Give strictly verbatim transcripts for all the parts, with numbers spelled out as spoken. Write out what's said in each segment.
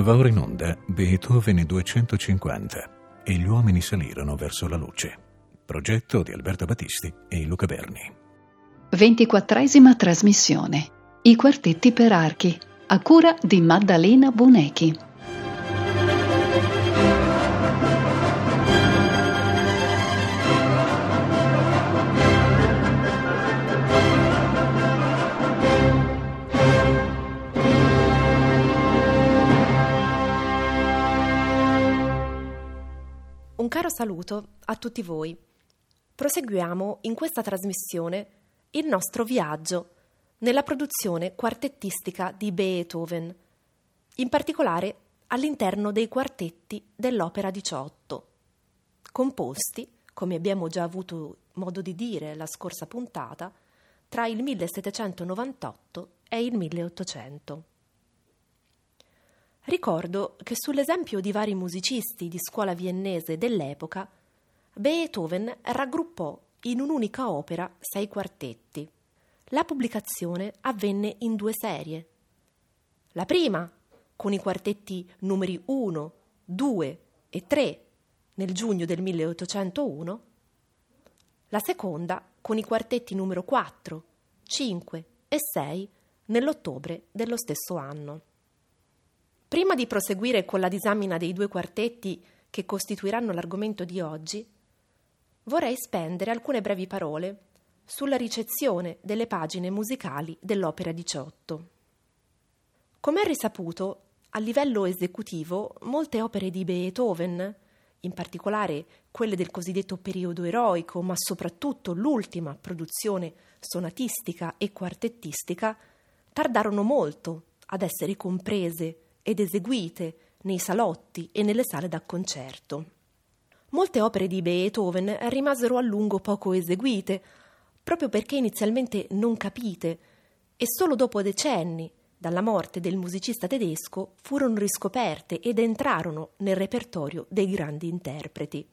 Va ora in onda Beethoven duecentocinquanta e gli uomini salirono verso la luce. Progetto di Alberto Battisti e Luca Berni. Ventiquattresima trasmissione. I quartetti per archi, a cura di Maddalena Bonechi. Un caro saluto a tutti voi. Proseguiamo in questa trasmissione il nostro viaggio nella produzione quartettistica di Beethoven, in particolare all'interno dei quartetti dell'Opera diciotto, composti, come abbiamo già avuto modo di dire la scorsa puntata, tra il millesettecentonovantotto e il milleottocento. Ricordo che sull'esempio di vari musicisti di scuola viennese dell'epoca, Beethoven raggruppò in un'unica opera sei quartetti. La pubblicazione avvenne in due serie. La prima, con i quartetti numeri uno, due e tre, nel giugno del milleottocentouno. La seconda, con i quartetti numero quattro, cinque e sei, nell'ottobre dello stesso anno. Prima di proseguire con la disamina dei due quartetti che costituiranno l'argomento di oggi, vorrei spendere alcune brevi parole sulla ricezione delle pagine musicali dell'Opera diciotto. Come è risaputo, a livello esecutivo, molte opere di Beethoven, in particolare quelle del cosiddetto periodo eroico, ma soprattutto l'ultima produzione sonatistica e quartettistica, tardarono molto ad essere comprese ed eseguite nei salotti e nelle sale da concerto. Molte opere di Beethoven rimasero a lungo poco eseguite, proprio perché inizialmente non capite, e solo dopo decenni, dalla morte del musicista tedesco, furono riscoperte ed entrarono nel repertorio dei grandi interpreti.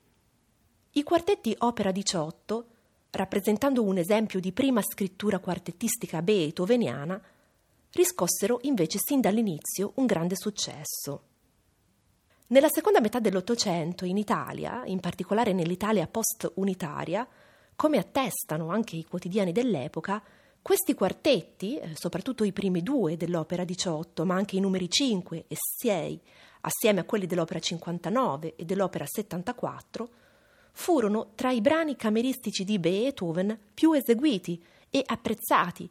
I quartetti Opera diciotto, rappresentando un esempio di prima scrittura quartettistica beethoveniana, riscossero invece sin dall'inizio un grande successo. Nella seconda metà dell'Ottocento in Italia, in particolare nell'Italia post-unitaria, come attestano anche i quotidiani dell'epoca, questi quartetti, soprattutto i primi due dell'Opera diciotto, ma anche i numeri cinque e sei, assieme a quelli dell'Opera cinquantanove e dell'Opera settantaquattro, furono tra i brani cameristici di Beethoven più eseguiti e apprezzati,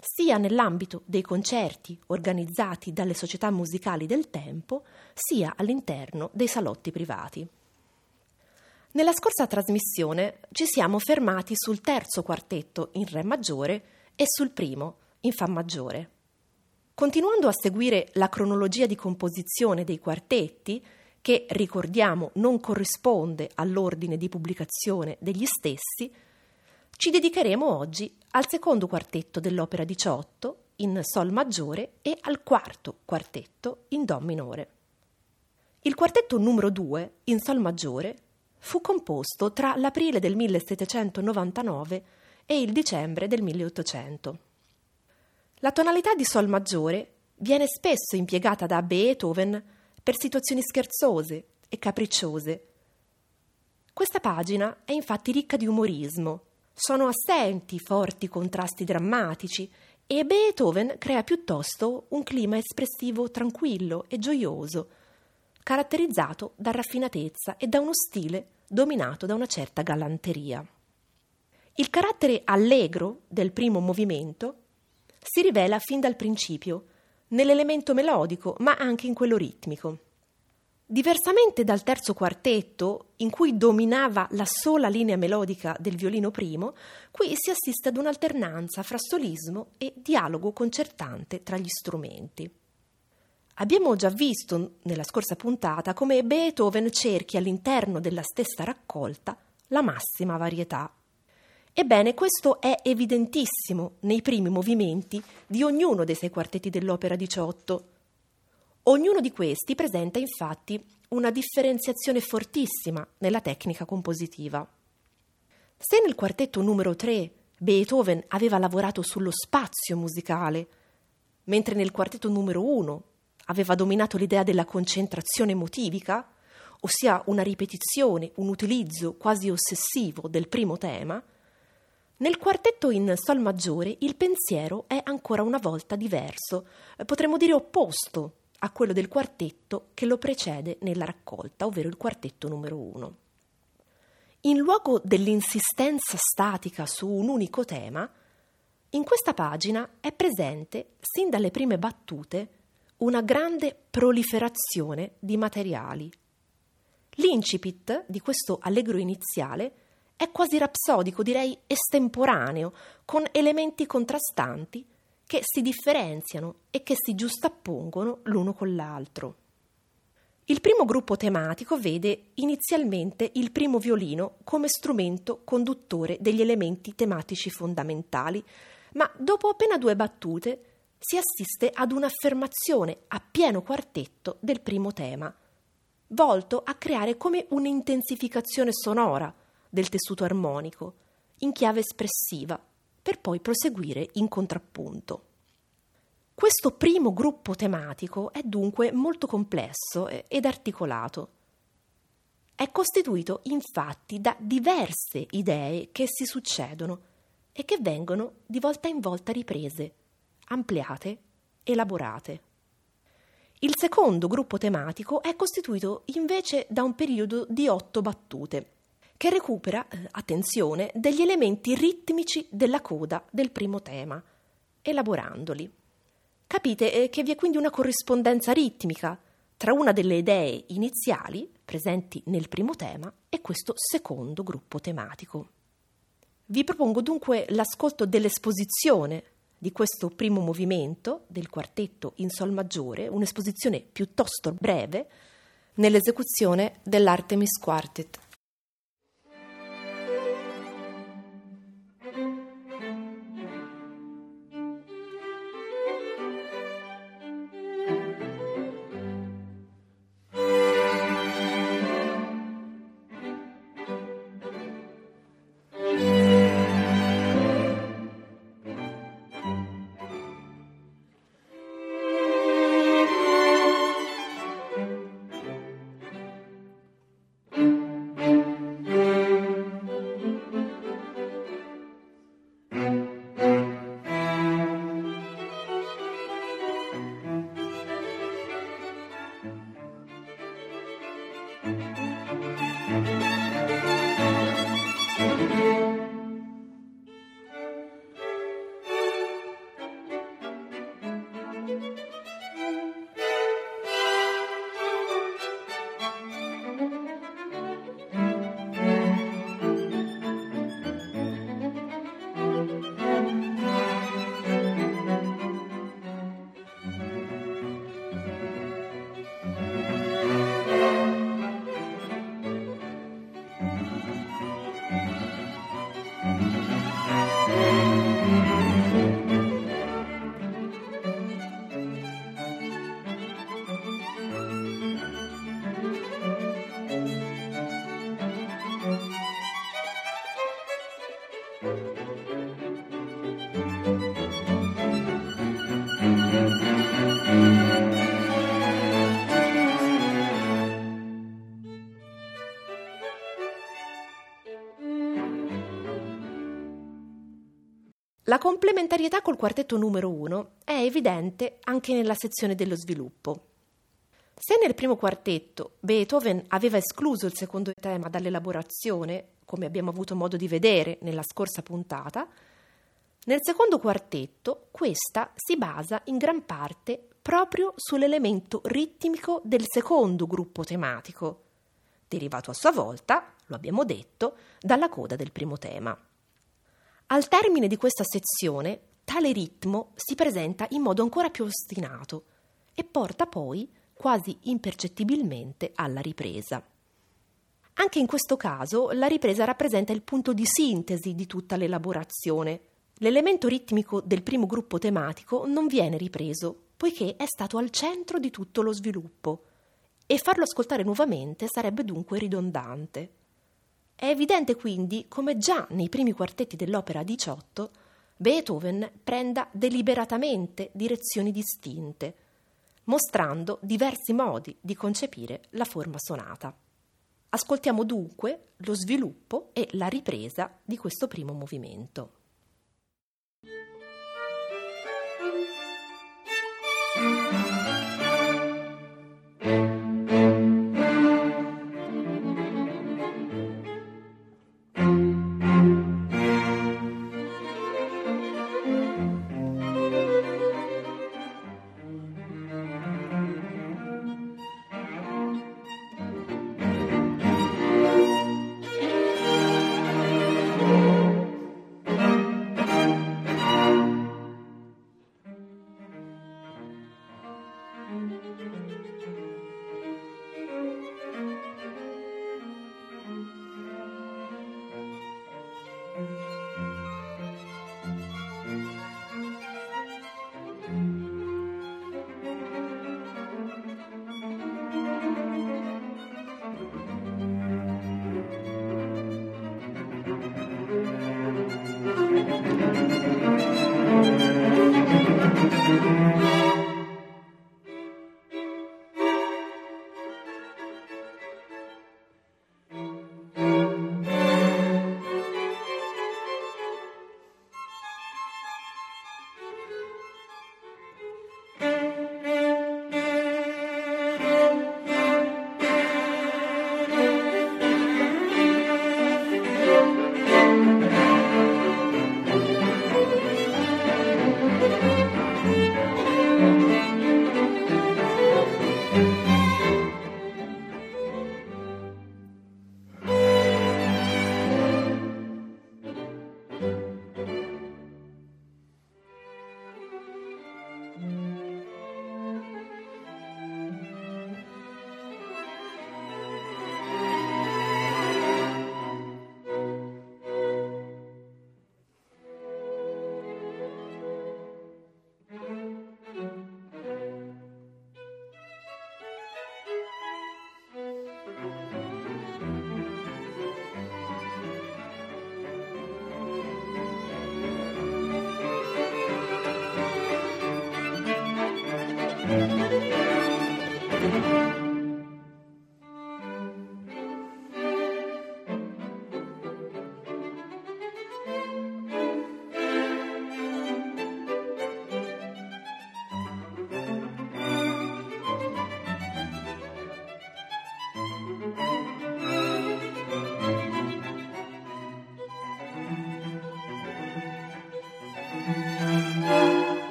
sia nell'ambito dei concerti organizzati dalle società musicali del tempo, sia all'interno dei salotti privati. Nella scorsa trasmissione ci siamo fermati sul terzo quartetto in Re maggiore e sul primo in Fa maggiore. Continuando a seguire la cronologia di composizione dei quartetti, che ricordiamo non corrisponde all'ordine di pubblicazione degli stessi, ci dedicheremo oggi al secondo quartetto dell'Opera diciotto in Sol maggiore e al quarto quartetto in Do minore. Il quartetto numero due in Sol maggiore fu composto tra l'aprile del millesettecentonovantanove e il dicembre del milleottocento. La tonalità di Sol maggiore viene spesso impiegata da Beethoven per situazioni scherzose e capricciose. Questa pagina è infatti ricca di umorismo. Sono assenti forti contrasti drammatici e Beethoven crea piuttosto un clima espressivo tranquillo e gioioso, caratterizzato da raffinatezza e da uno stile dominato da una certa galanteria. Il carattere allegro del primo movimento si rivela fin dal principio, nell'elemento melodico ma anche in quello ritmico. Diversamente dal terzo quartetto, in cui dominava la sola linea melodica del violino primo, qui si assiste ad un'alternanza fra solismo e dialogo concertante tra gli strumenti. Abbiamo già visto nella scorsa puntata come Beethoven cerchi all'interno della stessa raccolta la massima varietà. Ebbene, questo è evidentissimo nei primi movimenti di ognuno dei sei quartetti dell'Opera diciotto. Ognuno di questi presenta infatti una differenziazione fortissima nella tecnica compositiva. Se nel quartetto numero tre Beethoven aveva lavorato sullo spazio musicale, mentre nel quartetto numero uno aveva dominato l'idea della concentrazione motivica, ossia una ripetizione, un utilizzo quasi ossessivo del primo tema, nel quartetto in sol maggiore il pensiero è ancora una volta diverso, potremmo dire opposto a quello del quartetto che lo precede nella raccolta, ovvero il quartetto numero uno. In luogo dell'insistenza statica su un unico tema, in questa pagina è presente, sin dalle prime battute, una grande proliferazione di materiali. L'incipit di questo allegro iniziale è quasi rapsodico, direi estemporaneo, con elementi contrastanti che si differenziano e che si giustappongono l'uno con l'altro. Il primo gruppo tematico vede inizialmente il primo violino come strumento conduttore degli elementi tematici fondamentali, ma dopo appena due battute si assiste ad un'affermazione a pieno quartetto del primo tema, volto a creare come un'intensificazione sonora del tessuto armonico, in chiave espressiva, per poi proseguire in contrappunto. Questo primo gruppo tematico è dunque molto complesso ed articolato. È costituito infatti da diverse idee che si succedono e che vengono di volta in volta riprese, ampliate, elaborate. Il secondo gruppo tematico è costituito invece da un periodo di otto battute, che recupera, attenzione, degli elementi ritmici della coda del primo tema, elaborandoli. Capite che vi è quindi una corrispondenza ritmica tra una delle idee iniziali presenti nel primo tema e questo secondo gruppo tematico. Vi propongo dunque l'ascolto dell'esposizione di questo primo movimento del quartetto in sol maggiore, un'esposizione piuttosto breve, nell'esecuzione dell'Artemis Quartet. La complementarietà col quartetto numero uno è evidente anche nella sezione dello sviluppo. Se nel primo quartetto Beethoven aveva escluso il secondo tema dall'elaborazione, come abbiamo avuto modo di vedere nella scorsa puntata, nel secondo quartetto questa si basa in gran parte proprio sull'elemento ritmico del secondo gruppo tematico, derivato a sua volta, lo abbiamo detto, dalla coda del primo tema. Al termine di questa sezione, tale ritmo si presenta in modo ancora più ostinato e porta poi, quasi impercettibilmente, alla ripresa. Anche in questo caso, la ripresa rappresenta il punto di sintesi di tutta l'elaborazione. L'elemento ritmico del primo gruppo tematico non viene ripreso, poiché è stato al centro di tutto lo sviluppo, e farlo ascoltare nuovamente sarebbe dunque ridondante. È evidente quindi come già nei primi quartetti dell'Opera diciotto Beethoven prenda deliberatamente direzioni distinte, mostrando diversi modi di concepire la forma sonata. Ascoltiamo dunque lo sviluppo e la ripresa di questo primo movimento.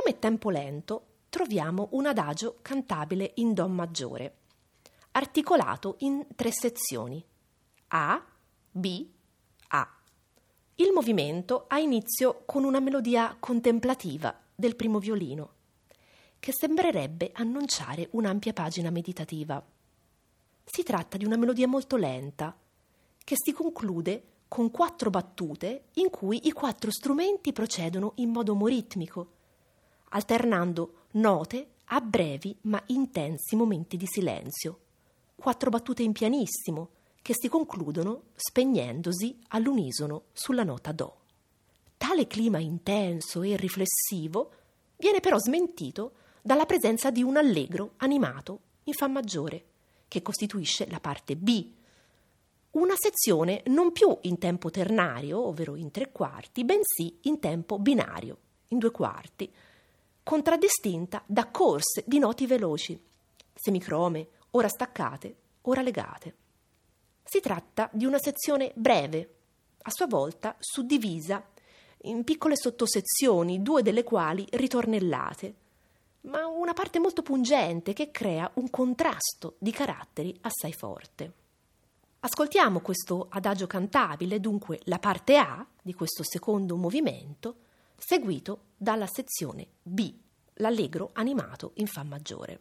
Come tempo lento troviamo un adagio cantabile in do maggiore, articolato in tre sezioni A, B, A. Il movimento ha inizio con una melodia contemplativa del primo violino, che sembrerebbe annunciare un'ampia pagina meditativa. Si tratta di una melodia molto lenta, che si conclude con quattro battute in cui i quattro strumenti procedono in modo moritmico, alternando note a brevi ma intensi momenti di silenzio, quattro battute in pianissimo che si concludono spegnendosi all'unisono sulla nota do. Tale clima intenso e riflessivo viene però smentito dalla presenza di un allegro animato in fa maggiore, che costituisce la parte B una sezione non più in tempo ternario, ovvero in tre quarti, bensì in tempo binario, in due quarti, contraddistinta da corse di noti veloci, semicrome, ora staccate, ora legate. Si tratta di una sezione breve, a sua volta suddivisa in piccole sottosezioni, due delle quali ritornellate, ma una parte molto pungente che crea un contrasto di caratteri assai forte. Ascoltiamo questo adagio cantabile, dunque la parte A di questo secondo movimento, seguito dalla sezione B, l'allegro animato in fa maggiore.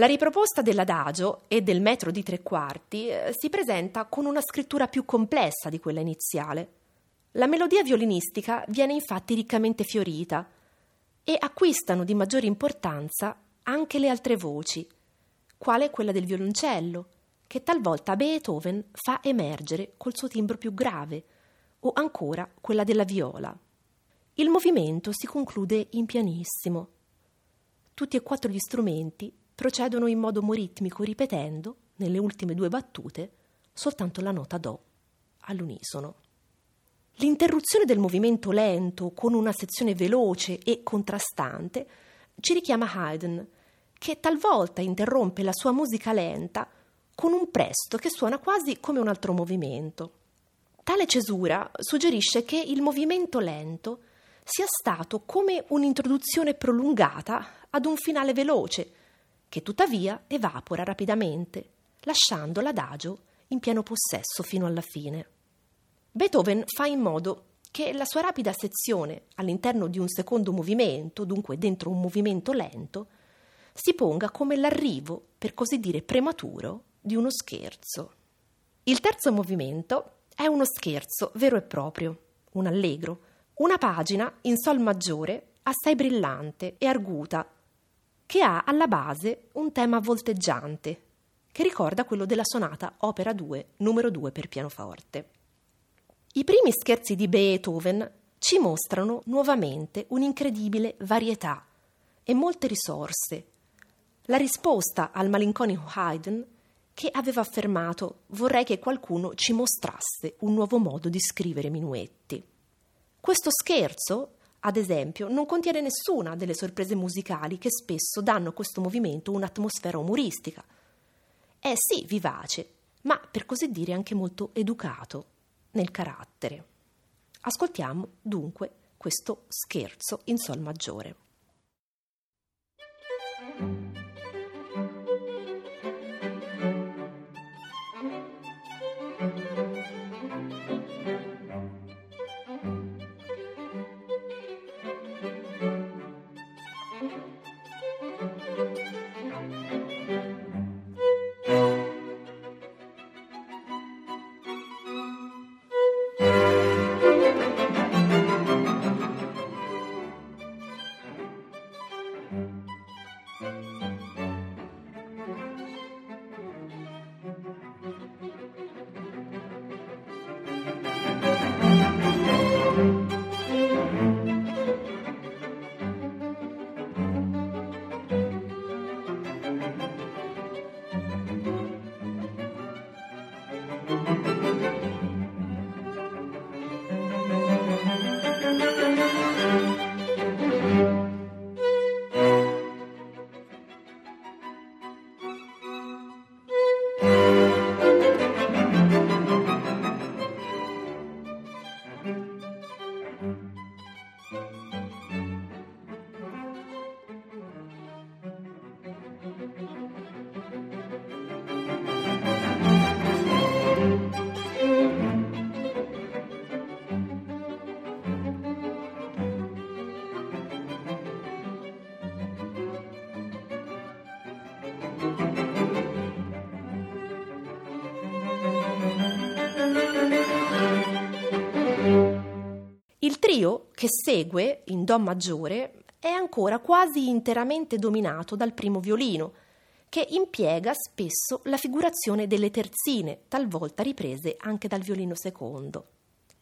La riproposta dell'adagio e del metro di tre quarti si presenta con una scrittura più complessa di quella iniziale. La melodia violinistica viene infatti riccamente fiorita e acquistano di maggiore importanza anche le altre voci, quale quella del violoncello, che talvolta Beethoven fa emergere col suo timbro più grave, o ancora quella della viola. Il movimento si conclude in pianissimo. Tutti e quattro gli strumenti procedono in modo moritmico, ripetendo, nelle ultime due battute, soltanto la nota Do, all'unisono. L'interruzione del movimento lento con una sezione veloce e contrastante ci richiama Haydn, che talvolta interrompe la sua musica lenta con un presto che suona quasi come un altro movimento. Tale cesura suggerisce che il movimento lento sia stato come un'introduzione prolungata ad un finale veloce, che tuttavia evapora rapidamente, lasciando l'adagio in pieno possesso fino alla fine. Beethoven fa in modo che la sua rapida sezione all'interno di un secondo movimento, dunque dentro un movimento lento, si ponga come l'arrivo, per così dire prematuro, di uno scherzo. Il terzo movimento è uno scherzo vero e proprio, un allegro, una pagina in sol maggiore assai brillante e arguta, che ha alla base un tema volteggiante, che ricorda quello della sonata Opera due, numero due per pianoforte. I primi scherzi di Beethoven ci mostrano nuovamente un'incredibile varietà e molte risorse, la risposta al malinconico Haydn che aveva affermato «vorrei che qualcuno ci mostrasse un nuovo modo di scrivere minuetti». Questo scherzo, ad esempio, non contiene nessuna delle sorprese musicali che spesso danno a questo movimento un'atmosfera umoristica. È sì vivace, ma per così dire anche molto educato nel carattere. Ascoltiamo dunque questo scherzo in sol maggiore. Il trio che segue in do maggiore è ancora quasi interamente dominato dal primo violino, che impiega spesso la figurazione delle terzine, talvolta riprese anche dal violino secondo.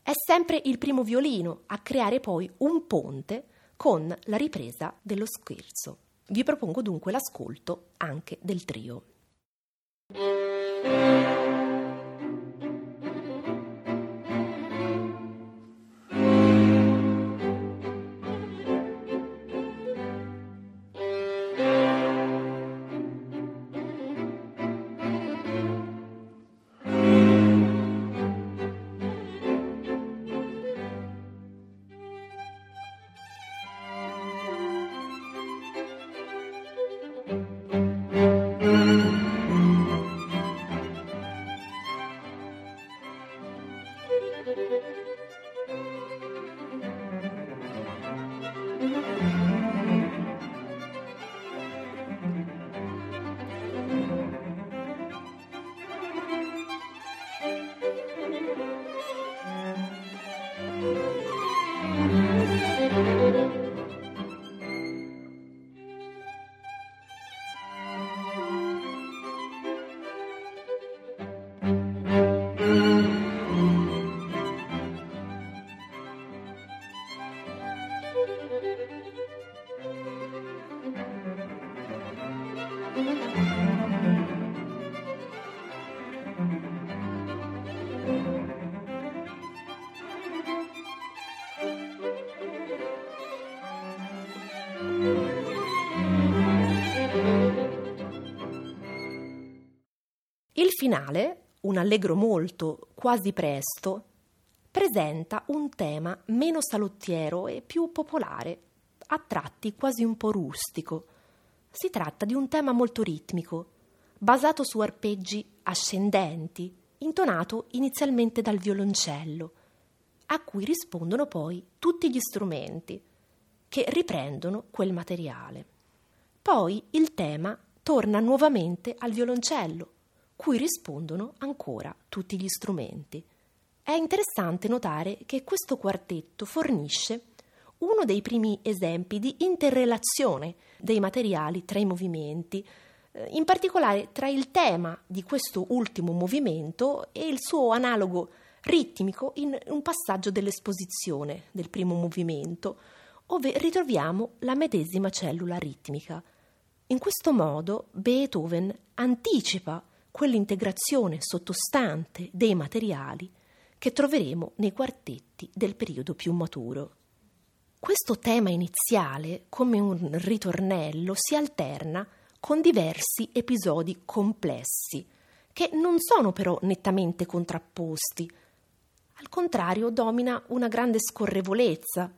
È sempre il primo violino a creare poi un ponte con la ripresa dello scherzo. Vi propongo dunque l'ascolto anche del trio. Il finale, un allegro molto, quasi presto, presenta un tema meno salottiero e più popolare, a tratti quasi un po' rustico. Si tratta di un tema molto ritmico, basato su arpeggi ascendenti, intonato inizialmente dal violoncello, a cui rispondono poi tutti gli strumenti, che riprendono quel materiale. Poi il tema torna nuovamente al violoncello, cui rispondono ancora tutti gli strumenti. È interessante notare che questo quartetto fornisce uno dei primi esempi di interrelazione dei materiali tra i movimenti, in particolare tra il tema di questo ultimo movimento e il suo analogo ritmico in un passaggio dell'esposizione del primo movimento, ove ritroviamo la medesima cellula ritmica. In questo modo Beethoven anticipa quell'integrazione sottostante dei materiali che troveremo nei quartetti del periodo più maturo. Questo tema iniziale, come un ritornello, si alterna con diversi episodi complessi, che non sono però nettamente contrapposti. Al contrario, domina una grande scorrevolezza,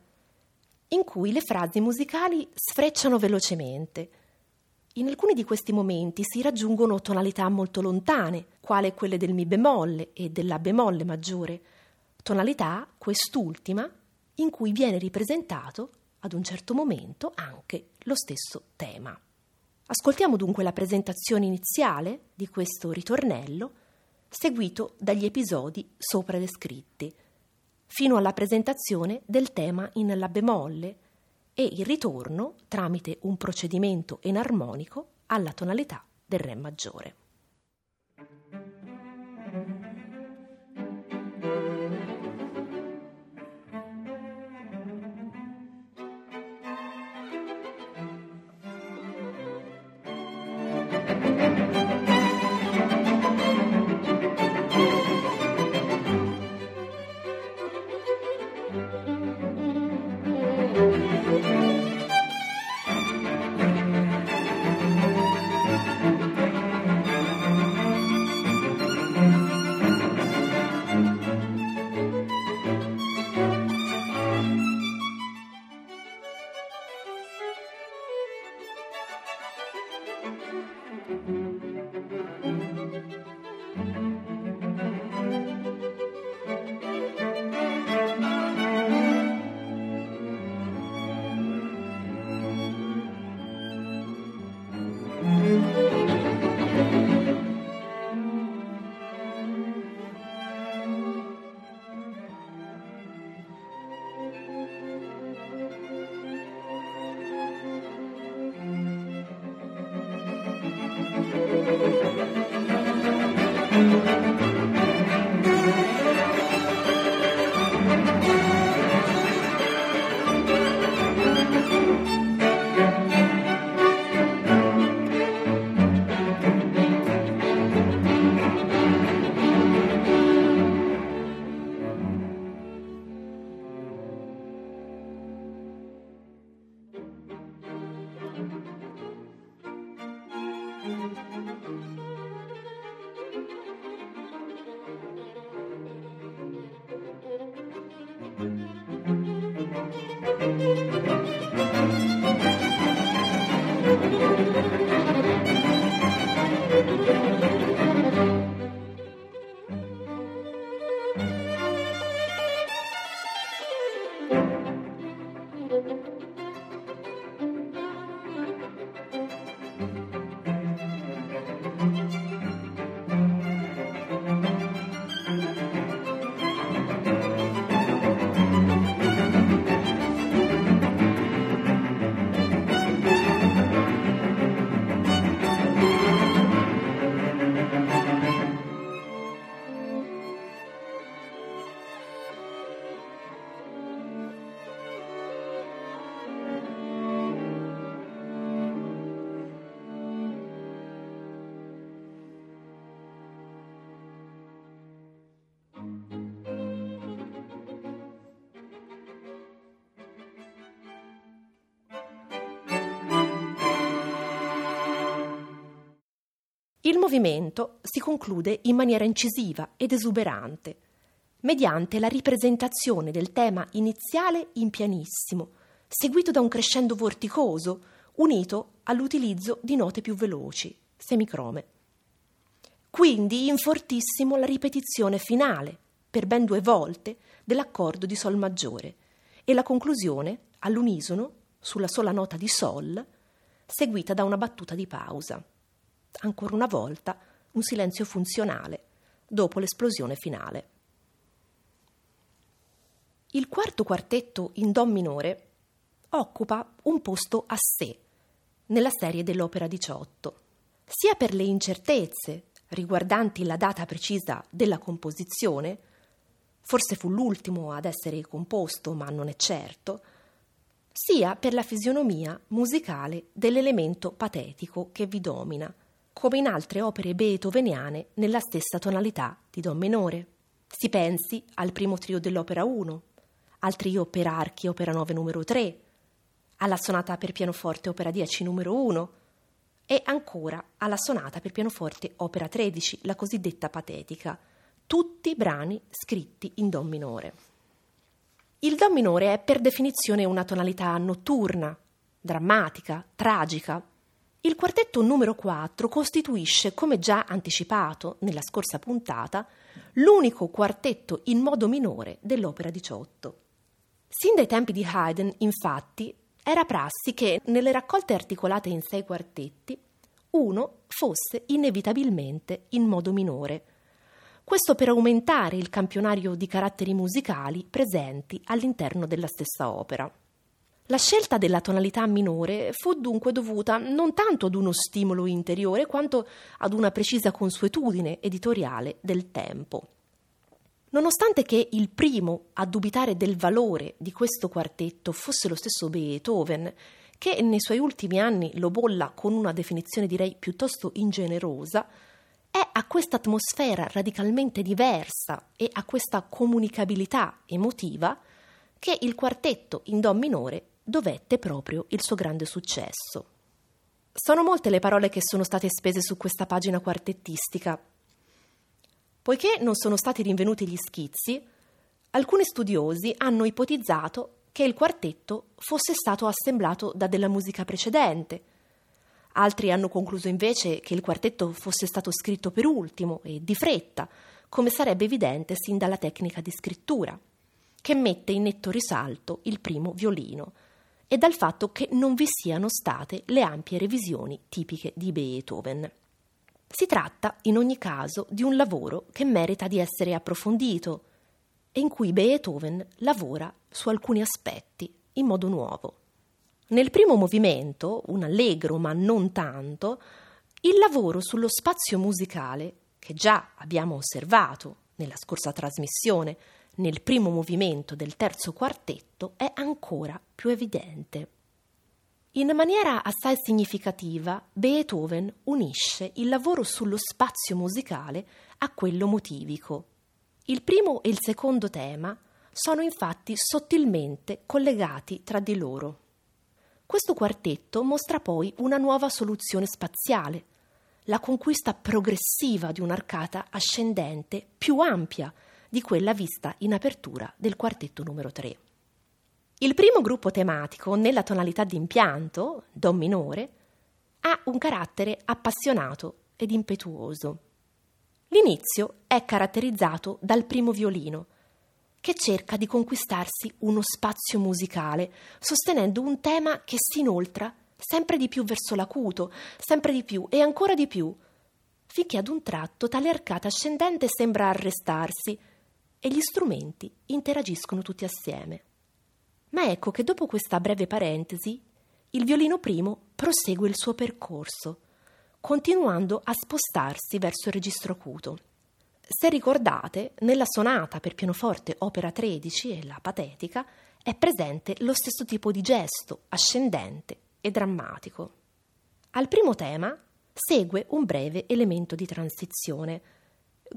in cui le frasi musicali sfrecciano velocemente. In alcuni di questi momenti si raggiungono tonalità molto lontane, quale quelle del Mi bemolle e della bemolle maggiore, tonalità quest'ultima in cui viene ripresentato ad un certo momento anche lo stesso tema. Ascoltiamo dunque la presentazione iniziale di questo ritornello, seguito dagli episodi sopra descritti, fino alla presentazione del tema in La bemolle, e il ritorno tramite un procedimento enarmonico alla tonalità del Re maggiore. Il movimento si conclude in maniera incisiva ed esuberante. mediante la ripresentazione del tema iniziale in pianissimo, seguito da un crescendo vorticoso, unito all'utilizzo di note più veloci, semicrome. Quindi in fortissimo la ripetizione finale, per ben due volte, dell'accordo di Sol maggiore e la conclusione all'unisono sulla sola nota di Sol, seguita da una battuta di pausa. Ancora una volta un silenzio funzionale dopo l'esplosione finale. Il quarto quartetto in Do minore occupa un posto a sé nella serie dell'Opera diciotto, sia per le incertezze riguardanti la data precisa della composizione, forse fu l'ultimo ad essere composto, ma non è certo, sia per la fisionomia musicale dell'elemento patetico che vi domina, come in altre opere beethoveniane nella stessa tonalità di Do minore. Si pensi al primo trio dell'Opera uno, al trio per archi Opera nove numero tre, alla sonata per pianoforte Opera dieci numero uno e ancora alla sonata per pianoforte Opera tredici, la cosiddetta Patetica, tutti brani scritti in Do minore. Il Do minore è per definizione una tonalità notturna, drammatica, tragica. Il quartetto numero quattro costituisce, come già anticipato nella scorsa puntata, l'unico quartetto in modo minore dell'Opera diciotto. Sin dai tempi di Haydn, infatti, era prassi che nelle raccolte articolate in sei quartetti uno fosse inevitabilmente in modo minore. Questo per aumentare il campionario di caratteri musicali presenti all'interno della stessa opera. La scelta della tonalità minore fu dunque dovuta non tanto ad uno stimolo interiore quanto ad una precisa consuetudine editoriale del tempo. Nonostante che il primo a dubitare del valore di questo quartetto fosse lo stesso Beethoven, che nei suoi ultimi anni lo bolla con una definizione direi piuttosto ingenerosa, è a questa atmosfera radicalmente diversa e a questa comunicabilità emotiva che il quartetto in Do minore dovette proprio il suo grande successo. Sono molte le parole che sono state spese su questa pagina quartettistica. Poiché non sono stati rinvenuti gli schizzi, alcuni studiosi hanno ipotizzato che il quartetto fosse stato assemblato da della musica precedente. Altri hanno concluso invece che il quartetto fosse stato scritto per ultimo e di fretta, come sarebbe evidente sin dalla tecnica di scrittura, che mette in netto risalto il primo violino, e dal fatto che non vi siano state le ampie revisioni tipiche di Beethoven. Si tratta, in ogni caso, di un lavoro che merita di essere approfondito e in cui Beethoven lavora su alcuni aspetti in modo nuovo. Nel primo movimento, un allegro ma non tanto, il lavoro sullo spazio musicale, che già abbiamo osservato nella scorsa trasmissione, nel primo movimento del terzo quartetto è ancora più evidente. In maniera assai significativa, Beethoven unisce il lavoro sullo spazio musicale a quello motivico. Il primo e il secondo tema sono infatti sottilmente collegati tra di loro. Questo quartetto mostra poi una nuova soluzione spaziale, la conquista progressiva di un'arcata ascendente più ampia di quella vista in apertura del quartetto numero tre. Il primo gruppo tematico, nella tonalità di impianto, Do minore, ha un carattere appassionato ed impetuoso. L'inizio è caratterizzato dal primo violino, che cerca di conquistarsi uno spazio musicale, sostenendo un tema che si inoltra sempre di più verso l'acuto, sempre di più e ancora di più, finché ad un tratto tale arcata ascendente sembra arrestarsi, e gli strumenti interagiscono tutti assieme. Ma ecco che dopo questa breve parentesi, il violino primo prosegue il suo percorso, continuando a spostarsi verso il registro acuto. Se ricordate, nella sonata per pianoforte Opera tredici e la Patetica è presente lo stesso tipo di gesto ascendente e drammatico. Al primo tema segue un breve elemento di transizione.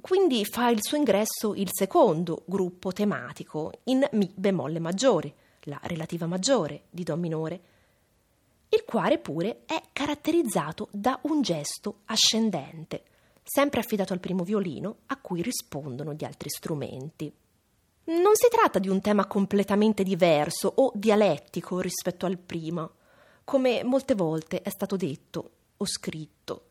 Quindi fa il suo ingresso il secondo gruppo tematico in Mi bemolle maggiore, la relativa maggiore di Do minore, il quale pure è caratterizzato da un gesto ascendente, sempre affidato al primo violino, a cui rispondono gli altri strumenti. Non si tratta di un tema completamente diverso o dialettico rispetto al prima, come molte volte è stato detto o scritto.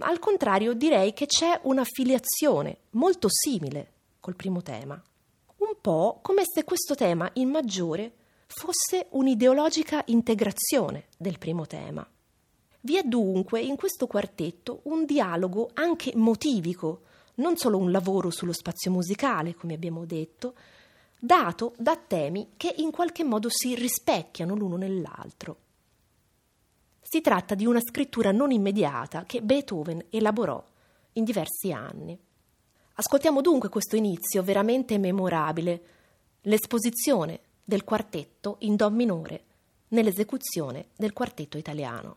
Al contrario, direi che c'è un'affiliazione molto simile col primo tema, un po' come se questo tema in maggiore fosse un'ideologica integrazione del primo tema. Vi è dunque in questo quartetto un dialogo anche motivico, non solo un lavoro sullo spazio musicale, come abbiamo detto, dato da temi che in qualche modo si rispecchiano l'uno nell'altro. Si tratta di una scrittura non immediata che Beethoven elaborò in diversi anni. Ascoltiamo dunque questo inizio veramente memorabile, l'esposizione del quartetto in do minore nell'esecuzione del quartetto italiano.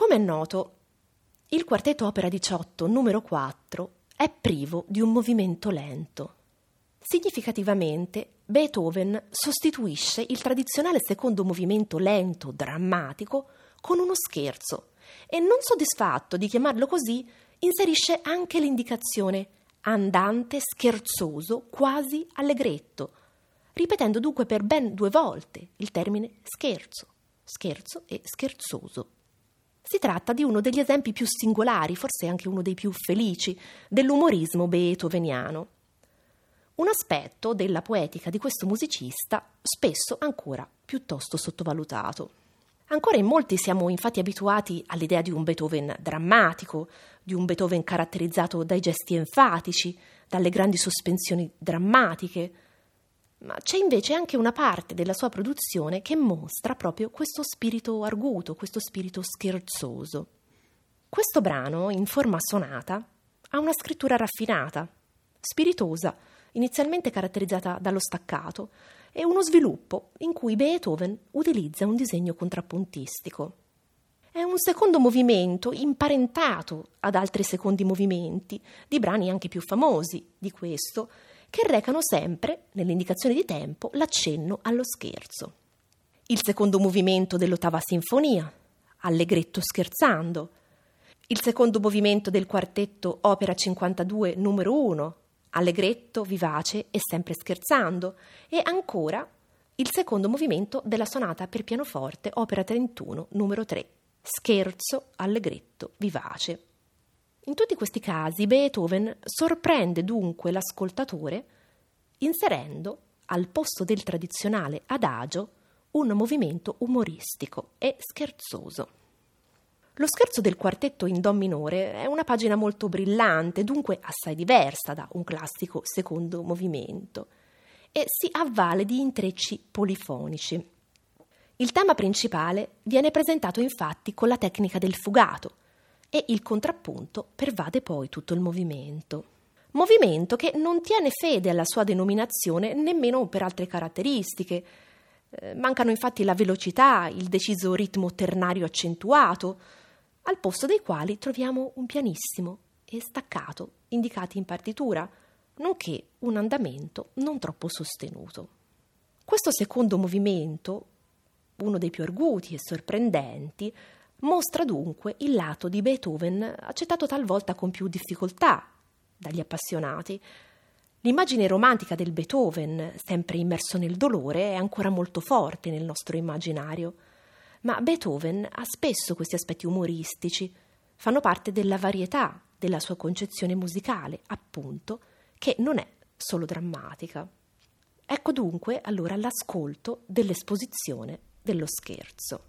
Come è noto, il quartetto Opera diciotto numero quattro è privo di un movimento lento. Significativamente, Beethoven sostituisce il tradizionale secondo movimento lento, drammatico, con uno scherzo e, non soddisfatto di chiamarlo così, inserisce anche l'indicazione andante, scherzoso, quasi allegretto, ripetendo dunque per ben due volte il termine scherzo, scherzo e scherzoso. Si tratta di uno degli esempi più singolari, forse anche uno dei più felici, dell'umorismo beethoveniano. Un aspetto della poetica di questo musicista spesso ancora piuttosto sottovalutato. Ancora in molti siamo infatti abituati all'idea di un Beethoven drammatico, di un Beethoven caratterizzato dai gesti enfatici, dalle grandi sospensioni drammatiche, ma c'è invece anche una parte della sua produzione che mostra proprio questo spirito arguto, questo spirito scherzoso. Questo brano, in forma sonata, ha una scrittura raffinata, spiritosa, inizialmente caratterizzata dallo staccato, e uno sviluppo in cui Beethoven utilizza un disegno contrappuntistico. È un secondo movimento imparentato ad altri secondi movimenti, di brani anche più famosi di questo, che recano sempre, nell'indicazione di tempo, l'accenno allo scherzo. Il secondo movimento dell'ottava sinfonia, allegretto scherzando. Il secondo movimento del quartetto Opera cinquantadue numero uno, allegretto, vivace e sempre scherzando. E ancora il secondo movimento della sonata per pianoforte Opera trentuno numero tre, scherzo, allegretto, vivace. In tutti questi casi Beethoven sorprende dunque l'ascoltatore inserendo al posto del tradizionale adagio un movimento umoristico e scherzoso. Lo scherzo del quartetto in do minore è una pagina molto brillante, dunque assai diversa da un classico secondo movimento, e si avvale di intrecci polifonici. Il tema principale viene presentato infatti con la tecnica del fugato e il contrappunto pervade poi tutto il movimento. Movimento che non tiene fede alla sua denominazione nemmeno per altre caratteristiche. Mancano infatti la velocità, il deciso ritmo ternario accentuato, al posto dei quali troviamo un pianissimo e staccato indicati in partitura, nonché un andamento non troppo sostenuto. Questo secondo movimento, uno dei più arguti e sorprendenti, mostra dunque il lato di Beethoven accettato talvolta con più difficoltà dagli appassionati. L'immagine romantica del Beethoven, sempre immerso nel dolore, è ancora molto forte nel nostro immaginario, ma Beethoven ha spesso questi aspetti umoristici, fanno parte della varietà della sua concezione musicale, appunto, che non è solo drammatica. Ecco dunque allora l'ascolto dell'esposizione dello scherzo.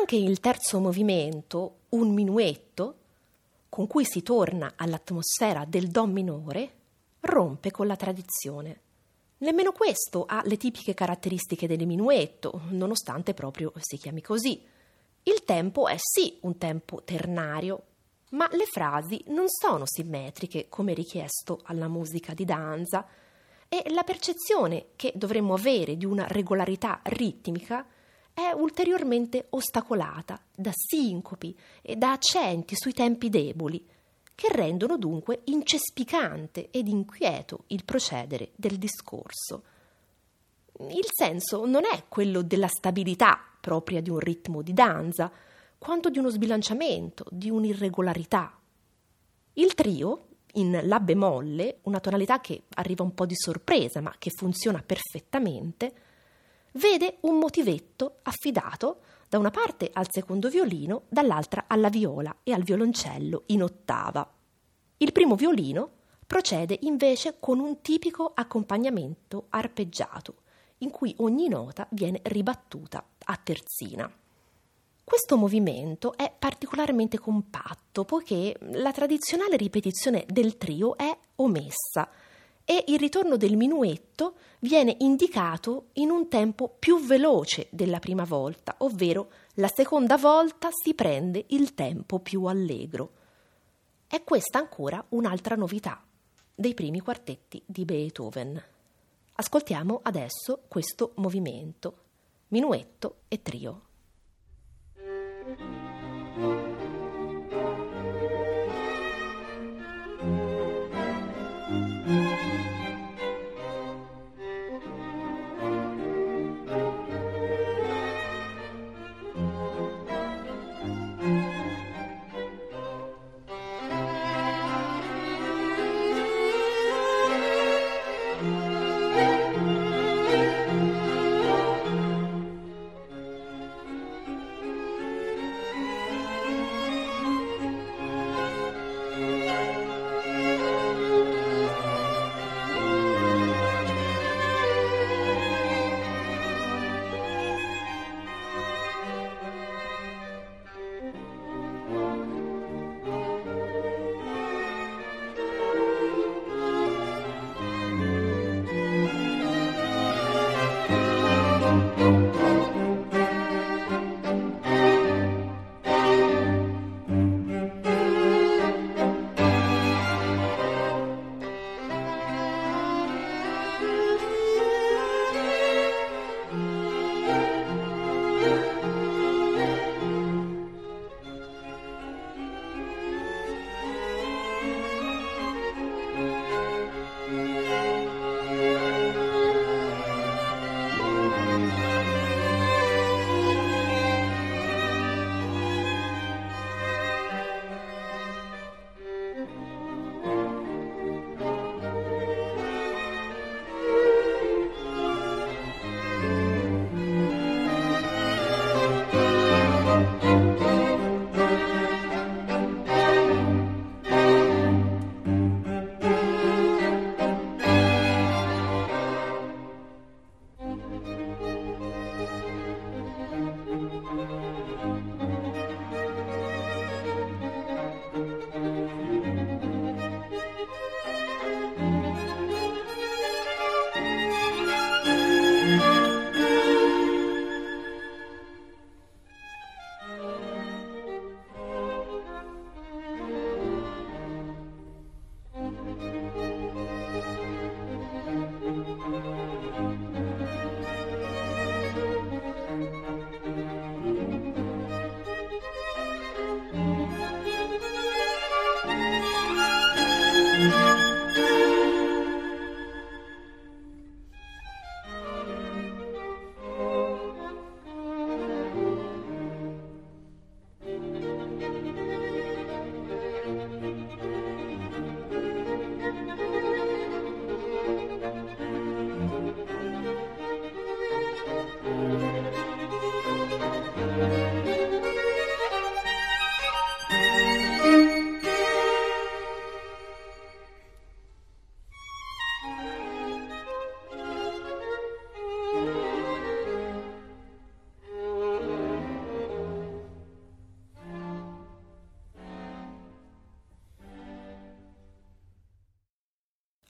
Anche il terzo movimento, un minuetto, con cui si torna all'atmosfera del do minore, rompe con la tradizione. Nemmeno questo ha le tipiche caratteristiche del minuetto, nonostante proprio si chiami così. Il tempo è sì un tempo ternario, ma le frasi non sono simmetriche come richiesto alla musica di danza e la percezione che dovremmo avere di una regolarità ritmica è ulteriormente ostacolata da sincopi e da accenti sui tempi deboli, che rendono dunque incespicante ed inquieto il procedere del discorso. Il senso non è quello della stabilità propria di un ritmo di danza, quanto di uno sbilanciamento, di un'irregolarità. Il trio, in la bemolle, una tonalità che arriva un po' di sorpresa ma che funziona perfettamente, vede un motivetto affidato da una parte al secondo violino, dall'altra alla viola e al violoncello in ottava. Il primo violino procede invece con un tipico accompagnamento arpeggiato, in cui ogni nota viene ribattuta a terzina. Questo movimento è particolarmente compatto, poiché la tradizionale ripetizione del trio è omessa, e il ritorno del minuetto viene indicato in un tempo più veloce della prima volta, ovvero la seconda volta si prende il tempo più allegro. È questa ancora un'altra novità dei primi quartetti di Beethoven. Ascoltiamo adesso questo movimento, minuetto e trio.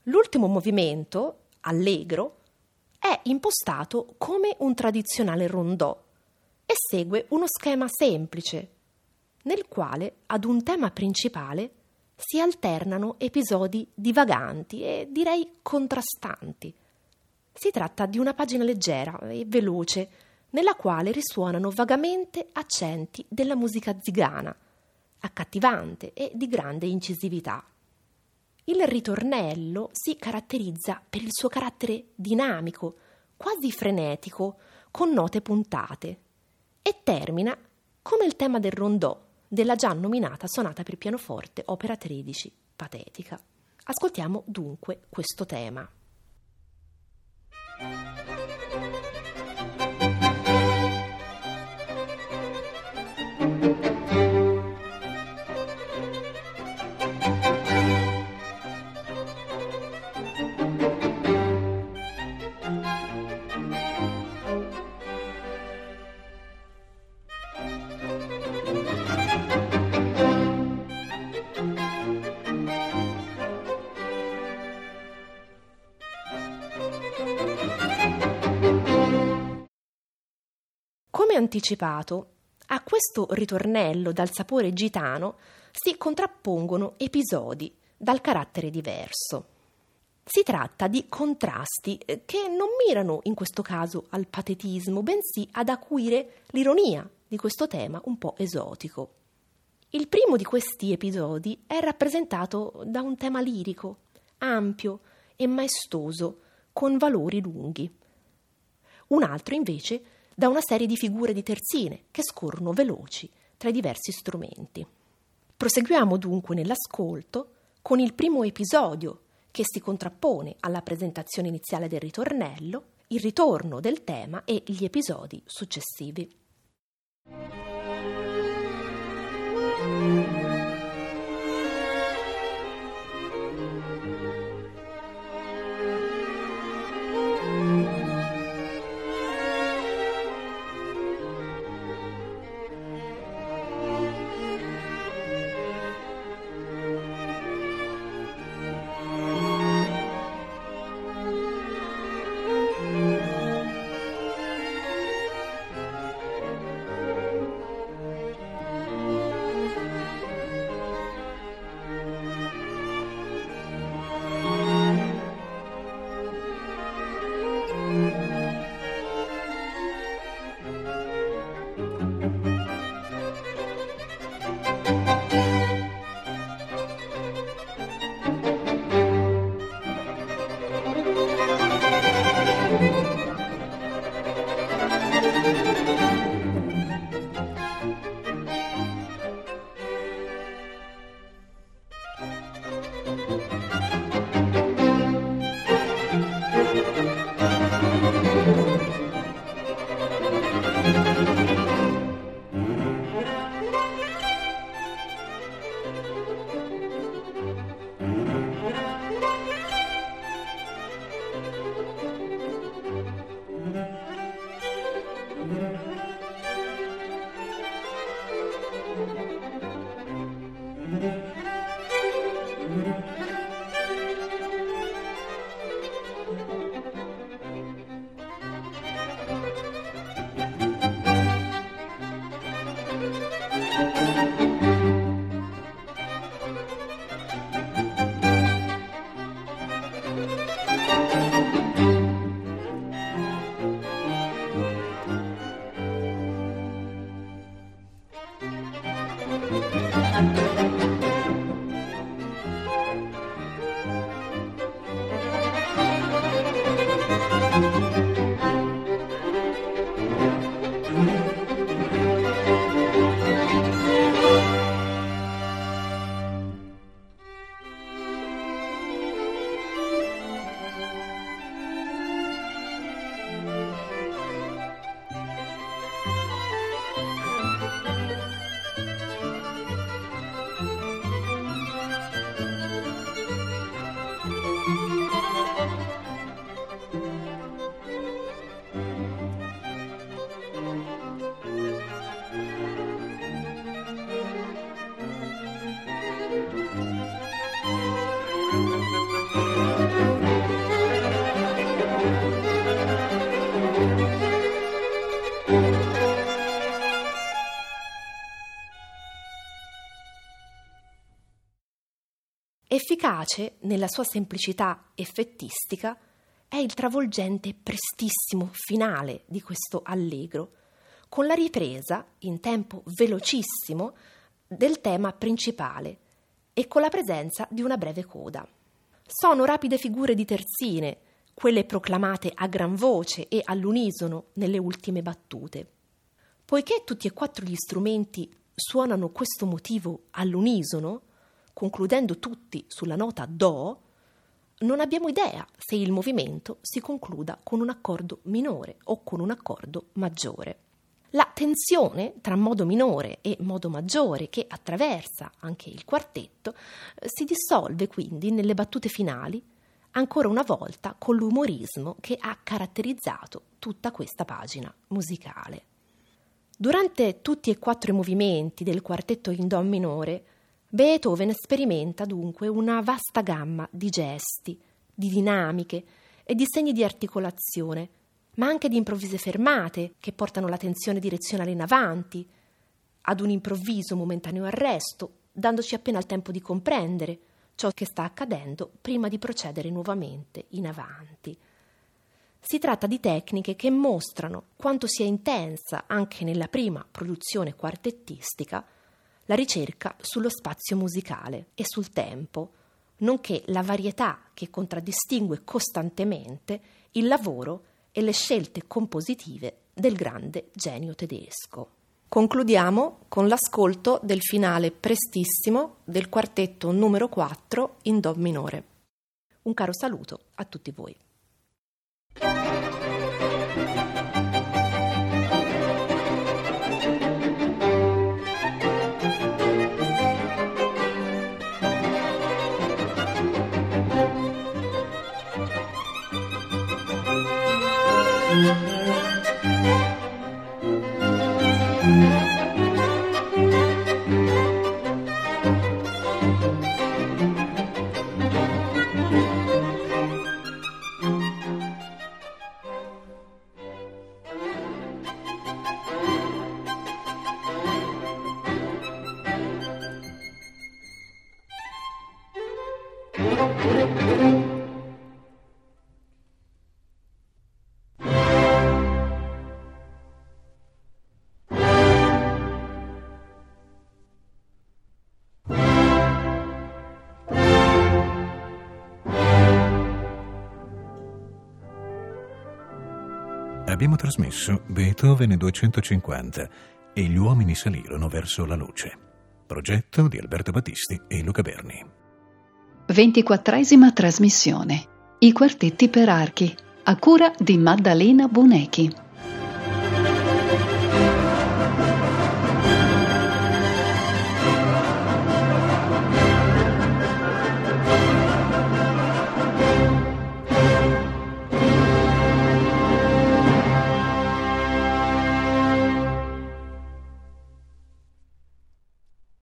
L'ultimo movimento, allegro, è impostato come un tradizionale rondò e segue uno schema semplice, nel quale ad un tema principale si alternano episodi divaganti e direi contrastanti. Si tratta di una pagina leggera e veloce, nella quale risuonano vagamente accenti della musica zigana, accattivante e di grande incisività. Il ritornello si caratterizza per il suo carattere dinamico, quasi frenetico, con note puntate, e termina come il tema del rondò della già nominata sonata per pianoforte Opera tredici, Patetica. Ascoltiamo dunque questo tema. Anticipato, a questo ritornello dal sapore gitano si contrappongono episodi dal carattere diverso. Si tratta di contrasti che non mirano in questo caso al patetismo, bensì ad acuire l'ironia di questo tema un po' esotico. Il primo di questi episodi è rappresentato da un tema lirico, ampio e maestoso, con valori lunghi. Un altro, invece, da una serie di figure di terzine che scorrono veloci tra i diversi strumenti. Proseguiamo dunque nell'ascolto con il primo episodio che si contrappone alla presentazione iniziale del ritornello, il ritorno del tema e gli episodi successivi. Efficace nella sua semplicità effettistica è il travolgente prestissimo finale di questo allegro, con la ripresa in tempo velocissimo del tema principale e con la presenza di una breve coda. Sono rapide figure di terzine, quelle proclamate a gran voce e all'unisono nelle ultime battute. Poiché tutti e quattro gli strumenti suonano questo motivo all'unisono, concludendo tutti sulla nota Do, non abbiamo idea se il movimento si concluda con un accordo minore o con un accordo maggiore. La tensione tra modo minore e modo maggiore che attraversa anche il quartetto si dissolve quindi nelle battute finali, ancora una volta con l'umorismo che ha caratterizzato tutta questa pagina musicale. Durante tutti e quattro i movimenti del quartetto in Do minore, Beethoven sperimenta dunque una vasta gamma di gesti, di dinamiche e di segni di articolazione, ma anche di improvvise fermate che portano la tensione direzionale in avanti, ad un improvviso momentaneo arresto, dandoci appena il tempo di comprendere ciò che sta accadendo prima di procedere nuovamente in avanti. Si tratta di tecniche che mostrano quanto sia intensa, anche nella prima produzione quartettistica, la ricerca sullo spazio musicale e sul tempo, nonché la varietà che contraddistingue costantemente il lavoro e le scelte compositive del grande genio tedesco. Concludiamo con l'ascolto del finale prestissimo del quartetto numero quattro in Do minore. Un caro saluto a tutti voi. Abbiamo trasmesso Beethoven duecentocinquanta e gli uomini salirono verso la luce. Progetto di Alberto Battisti e Luca Berni. Ventiquattresima trasmissione. I quartetti per archi, a cura di Maddalena Bonechi.